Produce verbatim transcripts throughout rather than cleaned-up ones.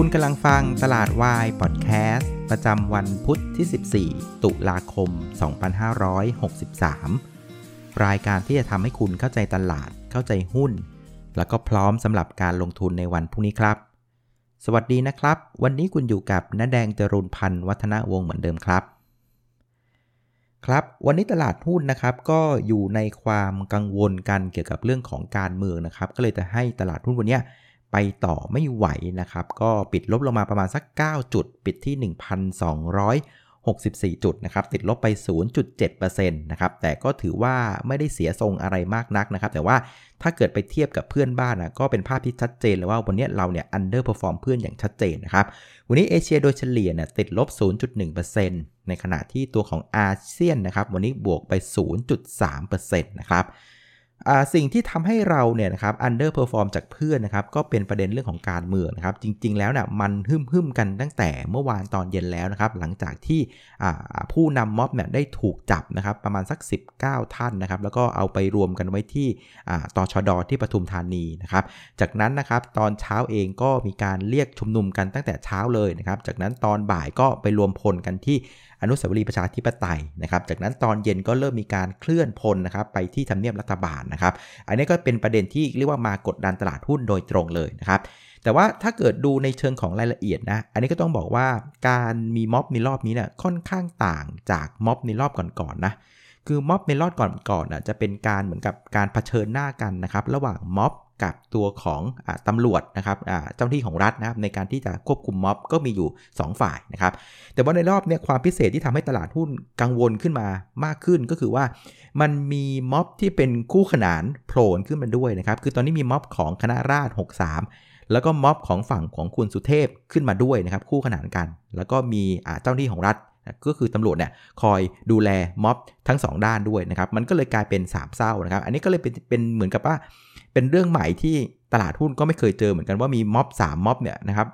คุณกำลังฟังตลาดวายพอดแคสต์ประจำวันพุธที่สิบสี่ตุลาคมสองพันห้าร้อยหกสิบสามรายการที่จะทำให้คุณเข้าใจตลาดเข้าใจหุ้นแล้วก็พร้อมสำหรับการลงทุนในวันพรุ่งนี้ครับสวัสดีนะครับวันนี้คุณอยู่กับณแดงจรุลพันธ์วัฒนวงศ์เหมือนเดิมครับครับวันนี้ตลาดหุ้นนะครับก็อยู่ในความกังวลกันเกี่ยวกับเรื่องของการเมืองนะครับก็เลยจะให้ตลาดหุ้นวันนี้ไปต่อไม่ไหวนะครับก็ปิดลบลงมาประมาณสักเก้าจุดปิดที่ หนึ่งพันสองร้อยหกสิบสี่ จุดนะครับติดลบไป ศูนย์จุดเจ็ดเปอร์เซ็นต์ นะครับแต่ก็ถือว่าไม่ได้เสียทรงอะไรมากนักนะครับแต่ว่าถ้าเกิดไปเทียบกับเพื่อนบ้านนะก็เป็นภาพที่ชัดเจนเลยว่าวันนี้เราเนี่ยอันเดอร์เพอร์ฟอร์มเพื่อนอย่างชัดเจนนะครับวันนี้เอเชียโดยเฉลี่ยเนี่ยติดลบ ศูนย์จุดหนึ่งเปอร์เซ็นต์ ในขณะที่ตัวของอาเซียนนะครับวันนี้บวกไป ศูนย์จุดสามเปอร์เซ็นต์ นะครับสิ่งที่ทำให้เราเนี่ยนะครับอันเดอร์เพอร์ฟอร์มจากเพื่อนนะครับก็เป็นประเด็นเรื่องของการเมืองนะครับจริงๆแล้วนะมันหึ่มๆกันตั้งแต่เมื่อวานตอนเย็นแล้วนะครับหลังจากที่ผู้นำม็อบเนี่ยได้ถูกจับนะครับประมาณสักสิบเก้าท่านนะครับแล้วก็เอาไปรวมกันไว้ที่ตชด.ที่ปทุมธานีนะครับจากนั้นนะครับตอนเช้าเองก็มีการเรียกชุมนุมกันตั้งแต่เช้าเลยนะครับจากนั้นตอนบ่ายก็ไปรวมพลกันที่อนุสาวรีย์ประชาธิปไตยนะครับจากนั้นตอนเย็นก็เริ่มมีการเคลื่อนพลนะครับไปที่ทำเนียบรัฐบาลนะครับอันนี้ก็เป็นประเด็นที่เรียกว่ามากดดันตลาดหุ้นโดยตรงเลยนะครับแต่ว่าถ้าเกิดดูในเชิงของรายละเอียดนะอันนี้ก็ต้องบอกว่าการมีม็อบในรอบนี้เนี่ยค่อนข้างต่างจากม็อบในรอบก่อนๆ นะคือม็อบในรอบก่อนๆ น่ะจะเป็นการเหมือนกับการเผชิญหน้ากันนะครับระหว่างม็อบกับตัวของอ่าตำรวจนะครับอ่าเจ้าหน้าที่ของรัฐนะครับในการที่จะควบคุมม็อบก็มีอยู่สองฝ่ายนะครับแต่ว่าในรอบเนี้ยความพิเศษที่ทำให้ตลาดหุ้นกังวลขึ้นมามากขึ้นก็คือว่ามันมีม็อบที่เป็นคู่ขนานโผล่ขึ้นมาด้วยนะครับคือตอนนี้มีม็อบของคณะราษฎรหกสิบสามแล้วก็ม็อบของฝั่งของคุณสุเทพขึ้นมาด้วยนะครับคู่ขนานกันแล้วก็มีอ่าเจ้าหน้าที่ของรัฐก็คือตำรวจเนี่ยคอยดูแลม็อบทั้งสองด้านด้วยนะครับมันก็เลยกลายเป็นสามเศร้านะครับอันนี้ก็เลยเป็นเป็นเหมือนกับว่าเป็นเรื่องใหม่ที่ตลาดหุ้นก็ไม่เคยเจอเหมือนกันว่ามีม็อบสามม็อบเนี่ยนะครับ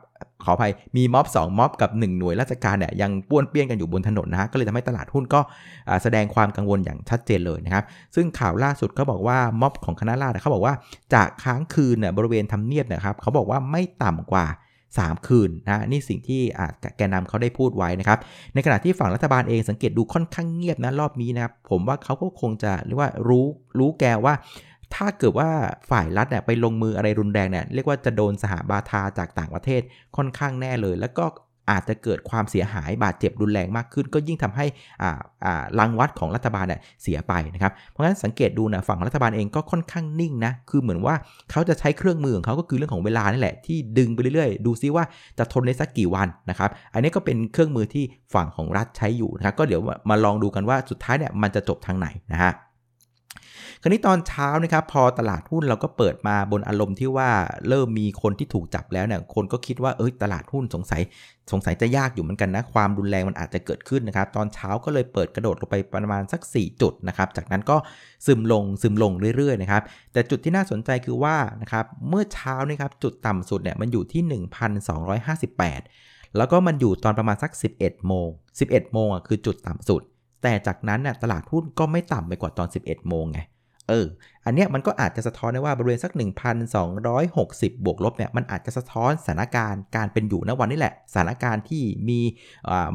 ขออภัยมีม็อบสองม็อบกับหนึ่งหน่วยราชการเนี่ยยังป้วนเปี้ยนกันอยู่บนถนนนะฮะก็เลยทำให้ตลาดหุ้นก็แสดงความกังวลอย่างชัดเจนเลยนะครับซึ่งข่าวล่าสุดก็บอกว่าม็อบของคณะราษฎรเขาบอกว่าจะค้างคืนเนี่ยบริเวณทำเนียบนะครับเขาบอกว่าไม่ต่ำกว่าสามคืนนะนี่สิ่งที่แกนนำเขาได้พูดไว้นะครับในขณะที่ฝั่งรัฐบาลเองสังเกตดูค่อนข้างเงียบนะรอบนี้นะครับผมว่าเขาก็คงจะเรียกว่ารู้รู้แกว่าถ้าเกิดว่าฝ่ายรัฐเนี่ยไปลงมืออะไรรุนแรงเนี่ยเรียกว่าจะโดนสหบาทาจากต่างประเทศค่อนข้างแน่เลยแล้วก็อาจจะเกิดความเสียหายบาดเจ็บรุนแรงมากขึ้นก็ยิ่งทำให้รางวัลของรัฐบาลเนี่ยเสียไปนะครับเพราะงั้นสังเกตดูนะฝั่งรัฐบาลเองก็ค่อนข้างนิ่งนะคือเหมือนว่าเขาจะใช้เครื่องมือของเขาก็คือเรื่องของเวลานี่แหละที่ดึงไปเรื่อยๆดูซิว่าจะทนได้สักกี่วันนะครับอันนี้ก็เป็นเครื่องมือที่ฝั่งของรัฐใช้อยู่นะครับก็เดี๋ยวมาลองดูกันว่าสุดท้ายเนี่ยมันจะจบทางไหนนะฮะคราวนี้ตอนเช้านะครับพอตลาดหุ้นเราก็เปิดมาบนอารมณ์ที่ว่าเริ่มมีคนที่ถูกจับแล้วเนี่ยคนก็คิดว่าเอ้ยตลาดหุ้นสงสัยสงสัยจะยากอยู่เหมือนกันนะความรุนแรงมันอาจจะเกิดขึ้นนะครับตอนเช้าก็เลยเปิดกระโดดลงไปประมาณสักสี่จุดนะครับจากนั้นก็ซึมลงซึมลงเรื่อยๆนะครับแต่จุดที่น่าสนใจคือว่านะครับเมื่อเช้านี่ครับจุดต่ำสุดเนี่ยมันอยู่ที่ หนึ่งพันสองร้อยห้าสิบแปด แล้วก็มันอยู่ตอนประมาณสัก สิบเอ็ด โมง สิบเอ็ด โมงอ่ะคือจุดต่ำสุดแต่จากนั้นน่ะตลาดหุ้นก็ไม่ต่ำไปกว่าตอน สิบเอ็ด โมงไงเอออันเนี้ยมันก็อาจจะสะท้อนได้ว่าบริเวณสัก หนึ่งพันสองร้อยหกสิบ บวกลบเนี่ยมันอาจจะสะท้อนสถานการณ์การเป็นอยู่ณวันนี้แหละสถานการณ์ที่มี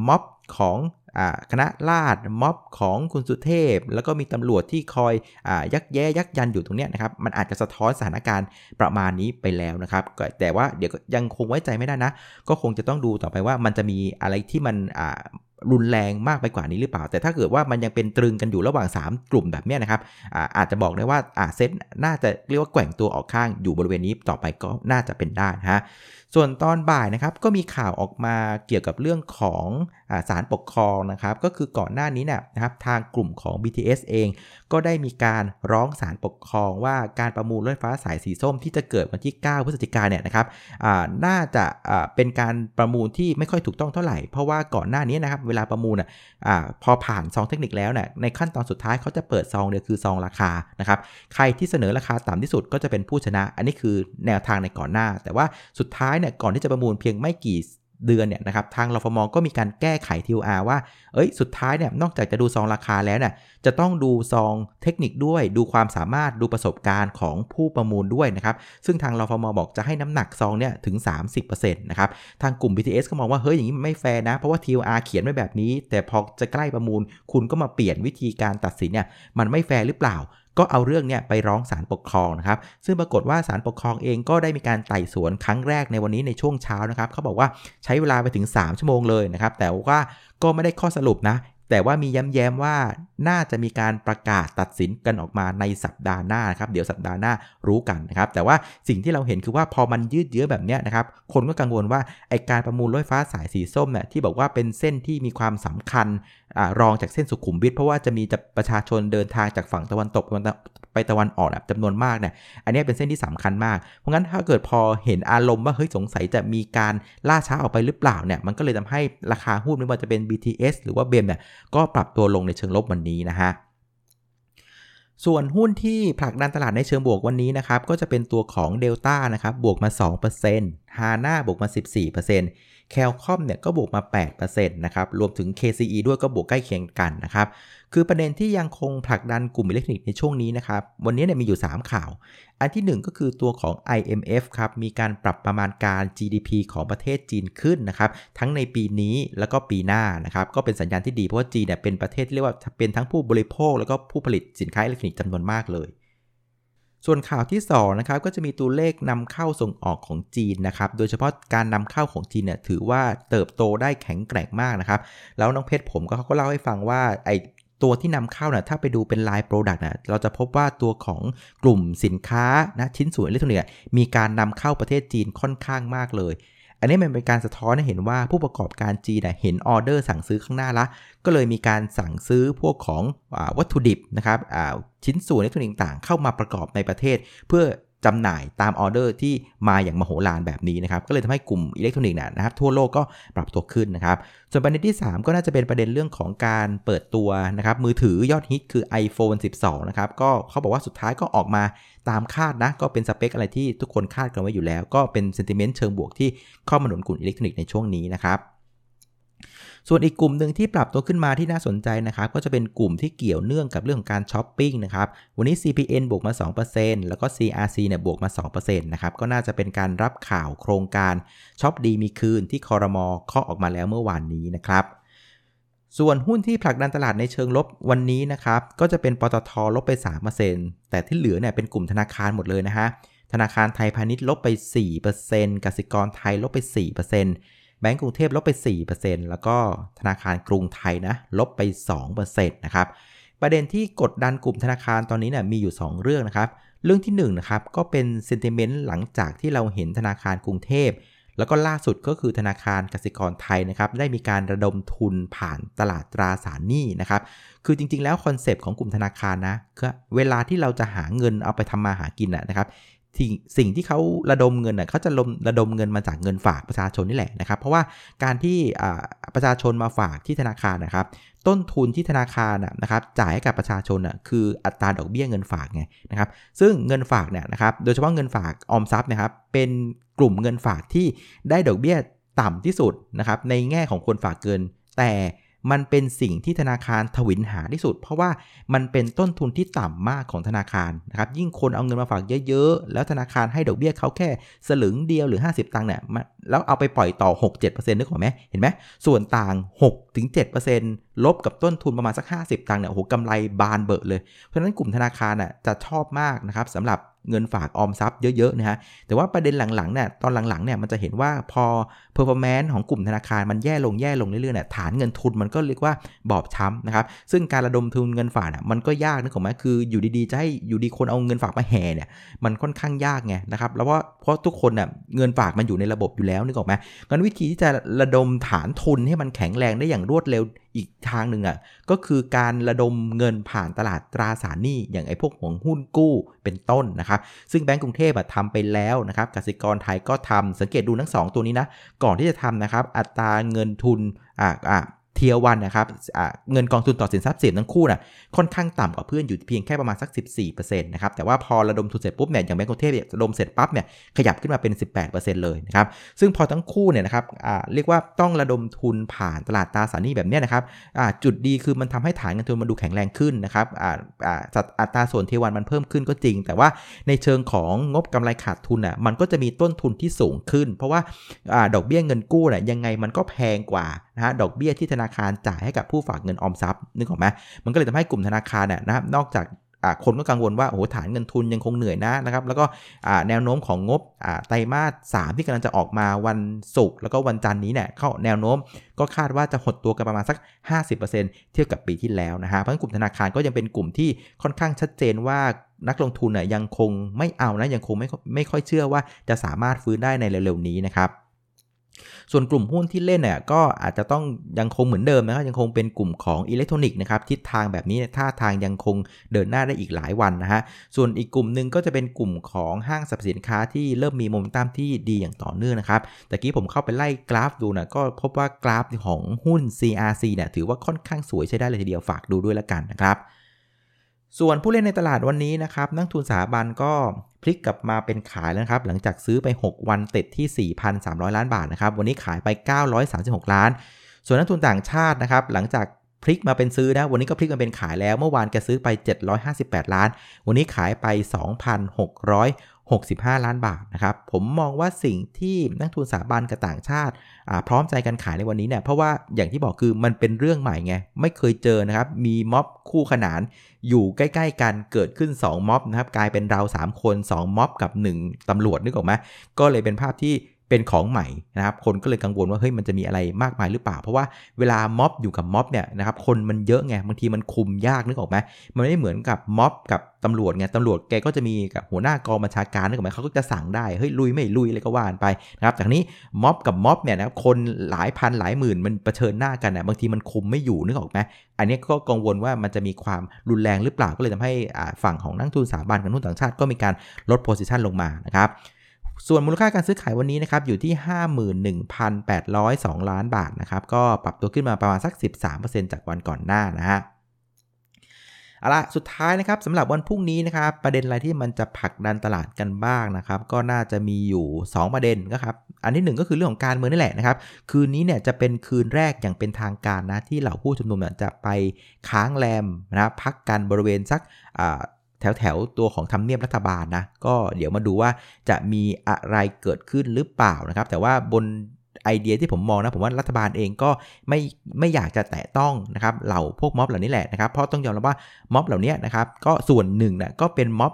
ม็อบของคณะราษฎรม็อบของคุณสุเทพแล้วก็มีตำรวจที่คอยยักแย้ยักยันอยู่ตรงเนี้ยนะครับมันอาจจะสะท้อนสถานการณ์ประมาณนี้ไปแล้วนะครับแต่ว่าเดี๋ยวยังคงไว้ใจไม่ได้นะก็คงจะต้องดูต่อไปว่ามันจะมีอะไรที่มันรุนแรงมากไปกว่านี้หรือเปล่าแต่ถ้าเกิดว่ามันยังเป็นตรึงกันอยู่ระหว่างสามกลุ่มแบบนี้นะครับ อ่า อาจจะบอกได้ว่าเซ็ตน่าจะเรียกว่าแกว่งตัวออกข้างอยู่บริเวณนี้ต่อไปก็น่าจะเป็นได้ฮะส่วนตอนบ่ายนะครับก็มีข่าวออกมาเกี่ยวกับเรื่องของศาลปกครองนะครับก็คือก่อนหน้านี้เนี่ยนะครับทางกลุ่มของ บี ที เอส เองก็ได้มีการร้องศาลปกครองว่าการประมูลรถไฟฟ้าสายสีส้มที่จะเกิดวันที่เก้าพฤศจิกายนเนี่ยนะครับน่าจะเป็นการประมูลที่ไม่ค่อยถูกต้องเท่าไหร่เพราะว่าก่อนหน้านี้นะครับเวลาประมูลอ่ะพอผ่านซองเทคนิคแล้วเนี่ยในขั้นตอนสุดท้ายเขาจะเปิดซองเดียวคือซองราคานะครับใครที่เสนอราคาต่ำที่สุดก็จะเป็นผู้ชนะอันนี้คือแนวทางในก่อนหน้าแต่ว่าสุดท้ายก่อนที่จะประมูลเพียงไม่กี่ เดือนเนี่ยนะครับทางรฟม.ก็มีการแก้ไข ที โอ อาร์ ว่าเอ้ยสุดท้ายเนี่ยนอกจากจะดูซองราคาแล้วเนี่ยจะต้องดูซองเทคนิคด้วยดูความสามารถดูประสบการณ์ของผู้ประมูลด้วยนะครับซึ่งทางรฟม.บอกจะให้น้ำหนักซองเนี่ยถึง สามสิบเปอร์เซ็นต์ นะครับทางกลุ่ม บี ที เอส ก็มองว่าเฮ้ยอย่างนี้มันไม่แฟร์นะเพราะว่า ที โอ อาร์ เขียนไว้แบบนี้แต่พอจะใกล้ประมูลคุณก็มาเปลี่ยนวิธีการตัดสินเนี่ยมันไม่แฟร์หรือเปล่าก็เอาเรื่องเนี่ยไปร้องศาลปกครองนะครับซึ่งปรากฏว่าศาลปกครองเองก็ได้มีการไต่สวนครั้งแรกในวันนี้ในช่วงเช้านะครับเขาบอกว่าใช้เวลาไปถึงสามชั่วโมงเลยนะครับแต่ว่าก็ไม่ได้ข้อสรุปนะแต่ว่ามีย้ำๆว่าน่าจะมีการประกาศตัดสินกันออกมาในสัปดาห์หน้าครับเดี๋ยวสัปดาห์หน้ารู้กันนะครับแต่ว่าสิ่งที่เราเห็นคือว่าพอมันยืดเยื้อแบบนี้นะครับคนก็กังวลว่าไอ้การประมูลรถไฟฟ้าสายสีส้มเนี่ยที่บอกว่าเป็นเส้นที่มีความสำคัญรองจากเส้นสุขุมวิทเพราะว่าจะมีประชาชนเดินทางจากฝั่งตะวันตกไปตะวันออกจำนวนมากเนี่ยอันนี้เป็นเส้นที่สำคัญมากเพราะงั้นถ้าเกิดพอเห็นอารมณ์ว่าเฮ้ยสงสัยจะมีการล่าช้าออกไปหรือเปล่าเนี่ยมันก็เลยทำให้ราคาหุ้นไม่ว่าจะเป็น บี ที เอส หรือว่า บี อี เอ็ม เนี่ยก็ปรับตัวลงในเชิงลบวันนี้นะฮะส่วนหุ้นที่ผลักดันตลาดในเชิงบวกวันนี้นะครับก็จะเป็นตัวของ Delta นะครับบวกมา สองเปอร์เซ็นต์ Hana บวกมา สิบสี่เปอร์เซ็นต์Qualcomm เนี่ยก็บวกมา แปดเปอร์เซ็นต์ นะครับรวมถึง เค ซี อี ด้วยก็บวกใกล้เคียงกันนะครับคือประเด็นที่ยังคงผลักดันกลุ่มอิเล็กทรอนิกส์ในช่วงนี้นะครับวันนี้เนี่ยมีอยู่สามข่าวอันที่หนึ่งก็คือตัวของ ไอ เอ็ม เอฟ ครับมีการปรับประมาณการ จี ดี พี ของประเทศจีนขึ้นนะครับทั้งในปีนี้แล้วก็ปีหน้านะครับก็เป็นสัญญาณที่ดีเพราะว่าจีนเนี่ยเป็นประเทศเรียกว่าเป็นทั้งผู้บริโภคแล้วก็ผู้ผลิตสินค้าอิเล็กทรอนิกส์จำนวนมากเลยส่วนข่าวที่สองนะครับก็จะมีตัวเลขนำเข้าส่งออกของจีนนะครับโดยเฉพาะการนำเข้าของจีนเนี่ยถือว่าเติบโตได้แข็งแกร่งมากนะครับแล้วน้องเพชรผมก็เขาก็เล่าให้ฟังว่าไอตัวที่นำเข้าเนี่ยถ้าไปดูเป็นไลน์โปรดักต์เนี่ยเราจะพบว่าตัวของกลุ่มสินค้านะชิ้นส่วนอิเล็กทรอนิกส์มีการนำเข้าประเทศจีนค่อนข้างมากเลยอันนี้มันเป็นการสะท้อนให้เห็นว่าผู้ประกอบการจีนเนี่ยเห็นออเดอร์สั่งซื้อข้างหน้าละก็เลยมีการสั่งซื้อพวกของวัตถุดิบนะครับชิ้นส่วนอิเล็กทรอนิกส์ต่างๆเข้ามาประกอบในประเทศเพื่อจำหน่ายตามออเดอร์ที่มาอย่างมโหฬารแบบนี้นะครับก็เลยทำให้กลุ่มอิเล็กทรอนิกส์นะครับทั่วโลกก็ปรับตัวขึ้นนะครับส่วนประเด็นที่สามก็น่าจะเป็นประเด็นเรื่องของการเปิดตัวนะครับมือถือยอดฮิตคือ ไอโฟนสิบสอง นะครับก็เขาบอกว่าสุดท้ายก็ออกมาตามคาดนะก็เป็นสเปคอะไรที่ทุกคนคาดกันไว้อยู่แล้วก็เป็นเซนติเมนต์เชิงบวกที่เข้ามาหนุนกลุ่มอิเล็กทรอนิกส์ในช่วงนี้นะครับส่วนอีกกลุ่มหนึ่งที่ปรับตัวขึ้นมาที่น่าสนใจนะครับก็จะเป็นกลุ่มที่เกี่ยวเนื่องกับเรื่องของการช้อปปิ้งนะครับวันนี้ ซี พี เอ็น บวกมา สองเปอร์เซ็นต์ แล้วก็ ซี อาร์ ซี เนี่ยบวกมา สองเปอร์เซ็นต์ นะครับก็น่าจะเป็นการรับข่าวโครงการช็อปดีมีคืนที่ครม.เคาะออกมาแล้วเมื่อวานนี้นะครับส่วนหุ้นที่ผลักดันตลาดในเชิงลบวันนี้นะครับก็จะเป็นปตท.ลบไป สามเปอร์เซ็นต์ แต่ที่เหลือเนี่ยเป็นกลุ่มธนาคารหมดเลยนะฮะธนาคารไทยพาณิชย์ลบไป สี่เปอร์เซ็นต์ กสิกรไทยลบไป สี่เปอร์เซ็นต์แบงก์กรุงเทพลบไป สี่เปอร์เซ็นต์ แล้วก็ธนาคารกรุงไทยนะลบไป สองเปอร์เซ็นต์ นะครับประเด็นที่กดดันกลุ่มธนาคารตอนนี้เนี่ยมีอยู่สองเรื่องนะครับเรื่องที่หนึ่งนะครับก็เป็นเซนติเมนต์หลังจากที่เราเห็นธนาคารกรุงเทพแล้วก็ล่าสุดก็คือธนาคารกสิกรไทยนะครับได้มีการระดมทุนผ่านตลาดตราสารหนี้นะครับคือจริงๆแล้วคอนเซปต์ของกลุ่มธนาคารนะเวลาที่เราจะหาเงินเอาไปทำมาหากินนะครับสิ่งที่เขาระดมเงินเขาจะระดมเงินมาจากเงินฝากประชาชนนี่แหละนะครับเพราะว่าการที่ประชาชนมาฝากที่ธนาคารนะครับต้นทุนที่ธนาคารนะครับจ่ายให้กับประชาชนคืออัตราดอกเบี้ยเงินฝากไงนะครับซึ่งเงินฝากเนี่ยนะครับโดยเฉพาะเงินฝากออมทรัพย์นะครับเป็นกลุ่มเงินฝากที่ได้ดอกเบี้ยต่ำที่สุดนะครับในแง่ของคนฝากเงินแต่มันเป็นสิ่งที่ธนาคารทวินหาที่สุดเพราะว่ามันเป็นต้นทุนที่ต่ำมากของธนาคารนะครับยิ่งคนเอาเงินมาฝากเยอะๆแล้วธนาคารให้ดอกเบี้ยเขาแค่สลึงเดียวหรือห้าสิบตังค์เนี่ยแล้วเอาไปปล่อยต่อ หกถึงเจ็ดเปอร์เซ็นต์ นึกออกไหมเห็นไหมส่วนต่าง หกถึงเจ็ดเปอร์เซ็นต์ ลบกับต้นทุนประมาณสักห้าสิบตังค์เนี่ยโอ้โหกำไรบานเบอะเลยเพราะฉะนั้นกลุ่มธนาคารน่ะจะชอบมากนะครับสำหรับเงินฝากออมทรัพย์เยอะๆนะฮะแต่ว่าประเด็นหลังๆเนี่ยตอนหลังๆเนี่ยมันจะเห็นว่าพอ performance ของกลุ่มธนาคารมันแย่ลงแย่ลงเรื่อยๆเนี่ยฐานเงินทุนมันก็เรียกว่าบอบช้ำนะครับซึ่งการระดมทุนเงินฝากเนี่ยมันก็ยากนึกออกไหมคืออยู่ดีๆจะให้อยู่ดีคนเอาเงินฝากมาแห่เนี่ยมันค่อนข้างยากไงนะครับแล้วว่าเพราะทุกคนเนี่ยเงินฝากมันอยู่ในระบบอยู่แล้วนึกออกไหมงั้นวิธีที่จะระดมฐานทุนให้มันแข็งแรงได้อย่างรวดเร็วอีกทางหนึ่งอ่ะก็คือการระดมเงินผ่านตลาดตราสารหนี้อย่างไอ้พวกของหุ้นกู้เป็นต้นนะครับซึ่งแบงก์กรุงเทพทำไปแล้วนะครับกสิกรไทยก็ทำสังเกตดูทั้งสองตัวนี้นะก่อนที่จะทำนะครับอัตราเงินทุนอ่าอ่า เทียร์วันนะครับเงินกองทุนต่อสินทรัพย์เสี่ยงทั้งคู่นะค่อนข้างต่ำกว่าเพื่อนอยู่เพียงแค่ประมาณสัก สิบสี่เปอร์เซ็นต์ นะครับแต่ว่าพอระดมทุนเสร็จปุ๊บเนี่ยอย่างแบงก์กรุงเทพเนี่ยระดมเสร็จปั๊บเนี่ยขยับขึ้นมาเป็น สิบแปดเปอร์เซ็นต์ เลยนะครับซึ่งพอทั้งคู่เนี่ยนะครับเรียกว่าต้องระดมทุนผ่านตลาดตราสารหนี้แบบเนี้ยนะครับจุดดีคือมันทำให้ฐานเงินทุนมันดูแข็งแรงขึ้นนะครับอัตราส่วนเทียร์วันมันเพิ่มขึ้นก็จริงแต่ว่าในเชิงของงบกำไรขาดทุนน่ะมันก็จะมีต้นทุนที่สูงขึ้นเพราะว่าดอกเบี้ยเงินกู้น่ะยังไงมันก็แพงกว่านะฮะดอกเบี้ยที่ธนาคารจ่ายให้กับผู้ฝากเงินออมทรัพย์นึกออกไหมมันก็เลยทำให้กลุ่มธนาคารน่ะนะนอกจากคนก็กังวลว่าโอ้โหฐานเงินทุนยังคงเหนื่อยนะนะครับแล้วก็แนวโน้มของงบไตรมาสสามที่กำลังจะออกมาวันศุกร์แล้วก็วันจันทร์นี้เนี่ยเข้าแนวโน้มก็คาดว่าจะหดตัวกันประมาณสัก ห้าสิบเปอร์เซ็นต์ เทียบกับปีที่แล้วนะฮะเพราะกลุ่มธนาคารก็ยังเป็นกลุ่มที่ค่อนข้างชัดเจนว่านักลงทุนน่ะยังคงไม่เอานะยังคงไม่ไม่ค่อยเชื่อว่าจะสามารถฟื้นได้ในเร็วๆนี้นะครับส่วนกลุ่มหุ้นที่เล่นเนี่ยก็อาจจะต้องยังคงเหมือนเดิมนะครับยังคงเป็นกลุ่มของอิเล็กทรอนิกส์นะครับทิศทางแบบนี้ท่าทางยังคงเดินหน้าได้อีกหลายวันนะฮะส่วนอีกกลุ่มนึงก็จะเป็นกลุ่มของห้างสรรพสินค้าที่เริ่มมีโมเมนตัมที่ดีอย่างต่อเนื่องนะครับแต่กี้ผมเข้าไปไล่กราฟดูนะก็พบว่ากราฟของหุ้น ซี อาร์ ซี เนี่ยถือว่าค่อนข้างสวยใช้ได้เลยทีเดียวฝากดูด้วยละกันนะครับส่วนผู้เล่นในตลาดวันนี้นะครับนักทุนสถาบันก็พลิกกลับมาเป็นขายแล้วครับหลังจากซื้อไปหกวันติดที่ สี่พันสามร้อย ล้านบาทนะครับวันนี้ขายไปเก้าร้อยสามสิบหกล้านส่วนนักทุนต่างชาตินะครับหลังจากพลิกมาเป็นซื้อนะวันนี้ก็พลิกมาเป็นขายแล้วเมื่อวานแกซื้อไปเจ็ดร้อยห้าสิบแปดล้านวันนี้ขายไป สองพันหกร้อยหกสิบห้า ล้านบาทนะครับผมมองว่าสิ่งที่นักทุนสถาบันกับต่างชาติพร้อมใจกันขายในวันนี้เนี่ยเพราะว่าอย่างที่บอกคือมันเป็นเรื่องใหม่ไงไม่เคยเจอนะครับมีม็อบคู่ขนานอยู่ใกล้ๆกันเกิดขึ้นสองม็อบนะครับกลายเป็นเราสามคนสองม็อบกับหนึ่งตำรวจนึกออกไหมก็เลยเป็นภาพที่เป็นของใหม่นะครับคนก็เลยกังวลว่าเฮ้ยมันจะมีอะไรมากมายหรือเปล่าเพราะว่าเวลาม็อบอยู่กับม็อบเนี่ยนะครับคนมันเยอะไงบางทีมันคุมยากนึกออกไหมมันไม่เหมือนกับม็อบกับตำรวจไงตำรวจแกก็จะมีกับหัวหน้ากองบัญชาการนึกออกไหมเขาก็จะสั่งได้เฮ้ยลุยไม่ลุยอะไรก็ว่ากันไปนะครับจากนี้ม็อบกับม็อบเนี่ยนะครับคนหลายพันหลายหมื่นมันเผชิญหน้ากันนะบางทีมันคุมไม่อยู่นึกออกไหมอันนี้ก็กังวลว่ามันจะมีความรุนแรงหรือเปล่าก็เลยทำให้ฝั่งของนักทุนสถาบันกับนักทุนต่างชาติก็มีการลดโพซิชันลงมานะครับส่วนมูลค่าการซื้อขายวันนี้นะครับอยู่ที่ ห้าหมื่นหนึ่งพันแปดร้อยสอง ล้านบาทนะครับก็ปรับตัวขึ้นมาประมาณสัก สิบสามเปอร์เซ็นต์ จากวันก่อนหน้านะฮะเอาล่ะสุดท้ายนะครับสำหรับวันพรุ่งนี้นะครับประเด็นอะไรที่มันจะผลักดันตลาดกันบ้างนะครับก็น่าจะมีอยู่สองประเด็นนะครับอันที่หนึ่งก็คือเรื่องของการเมืองนี่แหละนะครับคืนนี้เนี่ยจะเป็นคืนแรกอย่างเป็นทางการนะที่เหล่าผู้ชุมนุมจะไปค้างแรมนะพักกันบริเวณสักแถวๆตัวของทำเนียบรัฐบาลนะก็เดี๋ยวมาดูว่าจะมีอะไรเกิดขึ้นหรือเปล่านะครับแต่ว่าบนไอเดียที่ผมมองนะผมว่ารัฐบาลเองก็ไม่ไม่อยากจะแตะต้องนะครับเหล่าพวกม็อบเหล่านี้แหละนะครับเพราะต้องยอมรับว่าม็อบเหล่านี้นะครับก็ส่วนหนึ่งนะก็เป็นม็อบ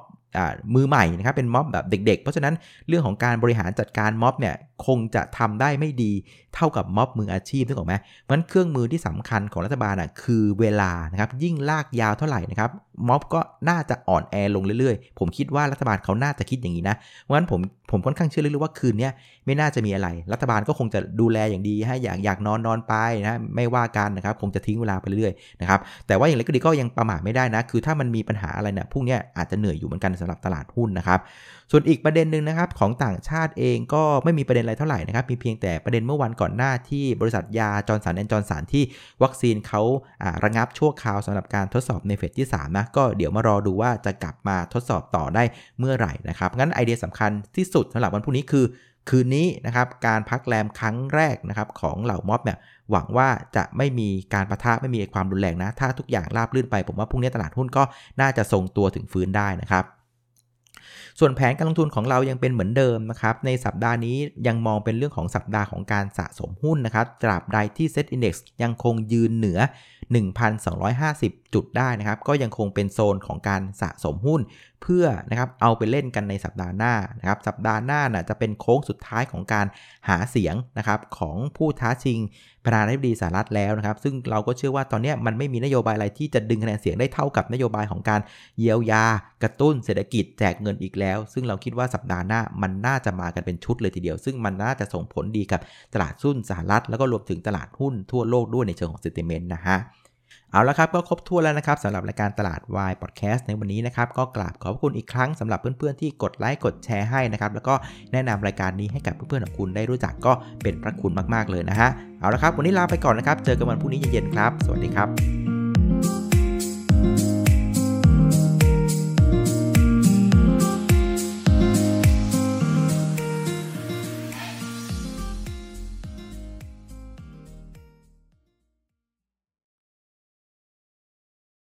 มือใหม่นะครับเป็นม็อบแบบเด็กๆเพราะฉะนั้นเรื่องของการบริหารจัดการม็อบเนี่ยคงจะทำได้ไม่ดีเท่ากับม็อบมืออาชีพนึกออกไหมเพราะฉะนั้นเครื่องมือที่สำคัญของรัฐบาลอ่ะคือเวลานะครับยิ่งลากยาวเท่าไหร่นะครับม็อบก็น่าจะอ่อนแอลงเรื่อยๆผมคิดว่ารัฐบาลเขาน่าจะคิดอย่างนี้นะเพราะฉะนั้นผมผมค่อนข้างเชื่อเรื่อยๆว่าคืนนี้ไม่น่าจะมีอะไรรัฐบาลก็คงจะดูแลอย่างดีให้อยากอยากนอนนอนไปนะไม่ว่ากันนะครับคงจะทิ้งเวลาไปเรื่อยๆนะครับแต่ว่าอย่างไรก็ดีก็ยังประมาทไม่ได้นะคือถ้ามันมีปัญหาอะไรเนี่ยพรุ่งนี้อาจจะเหนื่อยอยู่เหมือนกันสำหรับตลาดหุ้นนะครับส่วนอีกประเด็นนึงนะครับของต่างชาติเองก็ไม่มีประเด็นอะไรเท่าไหร่นะครับมีเพียงแต่ประเด็นเมื่อวันก่อนหน้าที่บริษัทยาจอห์นสันแอนด์จอห์นสันที่วัคซีนเขาระงับชั่วคราวสำหรับการทดสอบในเฟสที่สามนะก็เดี๋ยวมารอดูว่าจะกลับมาทดสอบต่อได้เมื่อไหร่นะครับงั้นไอเดียสำคัญที่สุดสำหรับวันพรุ่งนี้คือคืนนี้นะครับการพักแรมครั้งแรกนะครับของเหล่าม็อบเนี่ยหวังว่าจะไม่มีการปะทะไม่มีความรุนแรงนะถ้าทุกอย่างราบรื่นไปผมว่าพรุ่งนี้ตลาดหุ้นก็น่าจะทรงตัวถึงฟื้นได้นะครับส่วนแผนการลงทุนของเรายังเป็นเหมือนเดิมนะครับในสัปดาห์นี้ยังมองเป็นเรื่องของสัปดาห์ของการสะสมหุ้นนะครับตราบใดที่ เซ็ต Index ยังคงยืนเหนือ หนึ่งพันสองร้อยห้าสิบ จุดได้นะครับก็ยังคงเป็นโซนของการสะสมหุ้นเพื่อนะครับเอาไปเล่นกันในสัปดาห์หน้านะครับสัปดาห์หน้าน่ะจะเป็นโค้งสุดท้ายของการหาเสียงนะครับของผู้ท้าชิงประธานาธิบดีสหรัฐแล้วนะครับซึ่งเราก็เชื่อว่าตอนนี้มันไม่มีนโยบายอะไรที่จะดึงคะแนนเสียงได้เท่ากับนโยบายของการเยียวยากระตุ้นเศรษฐกิจแจกเงินอีกแล้วซึ่งเราคิดว่าสัปดาห์หน้ามันน่าจะมากันเป็นชุดเลยทีเดียวซึ่งมันน่าจะส่งผลดีกับตลาดหุ้นสหรัฐแล้วก็รวมถึงตลาดหุ้นทั่วโลกด้วยในเชิงของเซนติเมนต์นะฮะ เอาละครับก็ครบถ้วนแล้วนะครับสำหรับรายการตลาดวายพอดแคสต์ในวันนี้นะครับก็กราบขอบคุณอีกครั้งสำหรับเพื่อนๆที่กดไลค์กดแชร์ให้นะครับแล้วก็แนะนำรายการนี้ให้กับเพื่อนๆของคุณได้รู้จักก็เป็นพระคุณมากๆเลยนะฮะเอาละครับวันนี้ลาไปก่อนนะครับเจอกันวันพรุ่งนี้เย็นๆครับสวัสดีครับ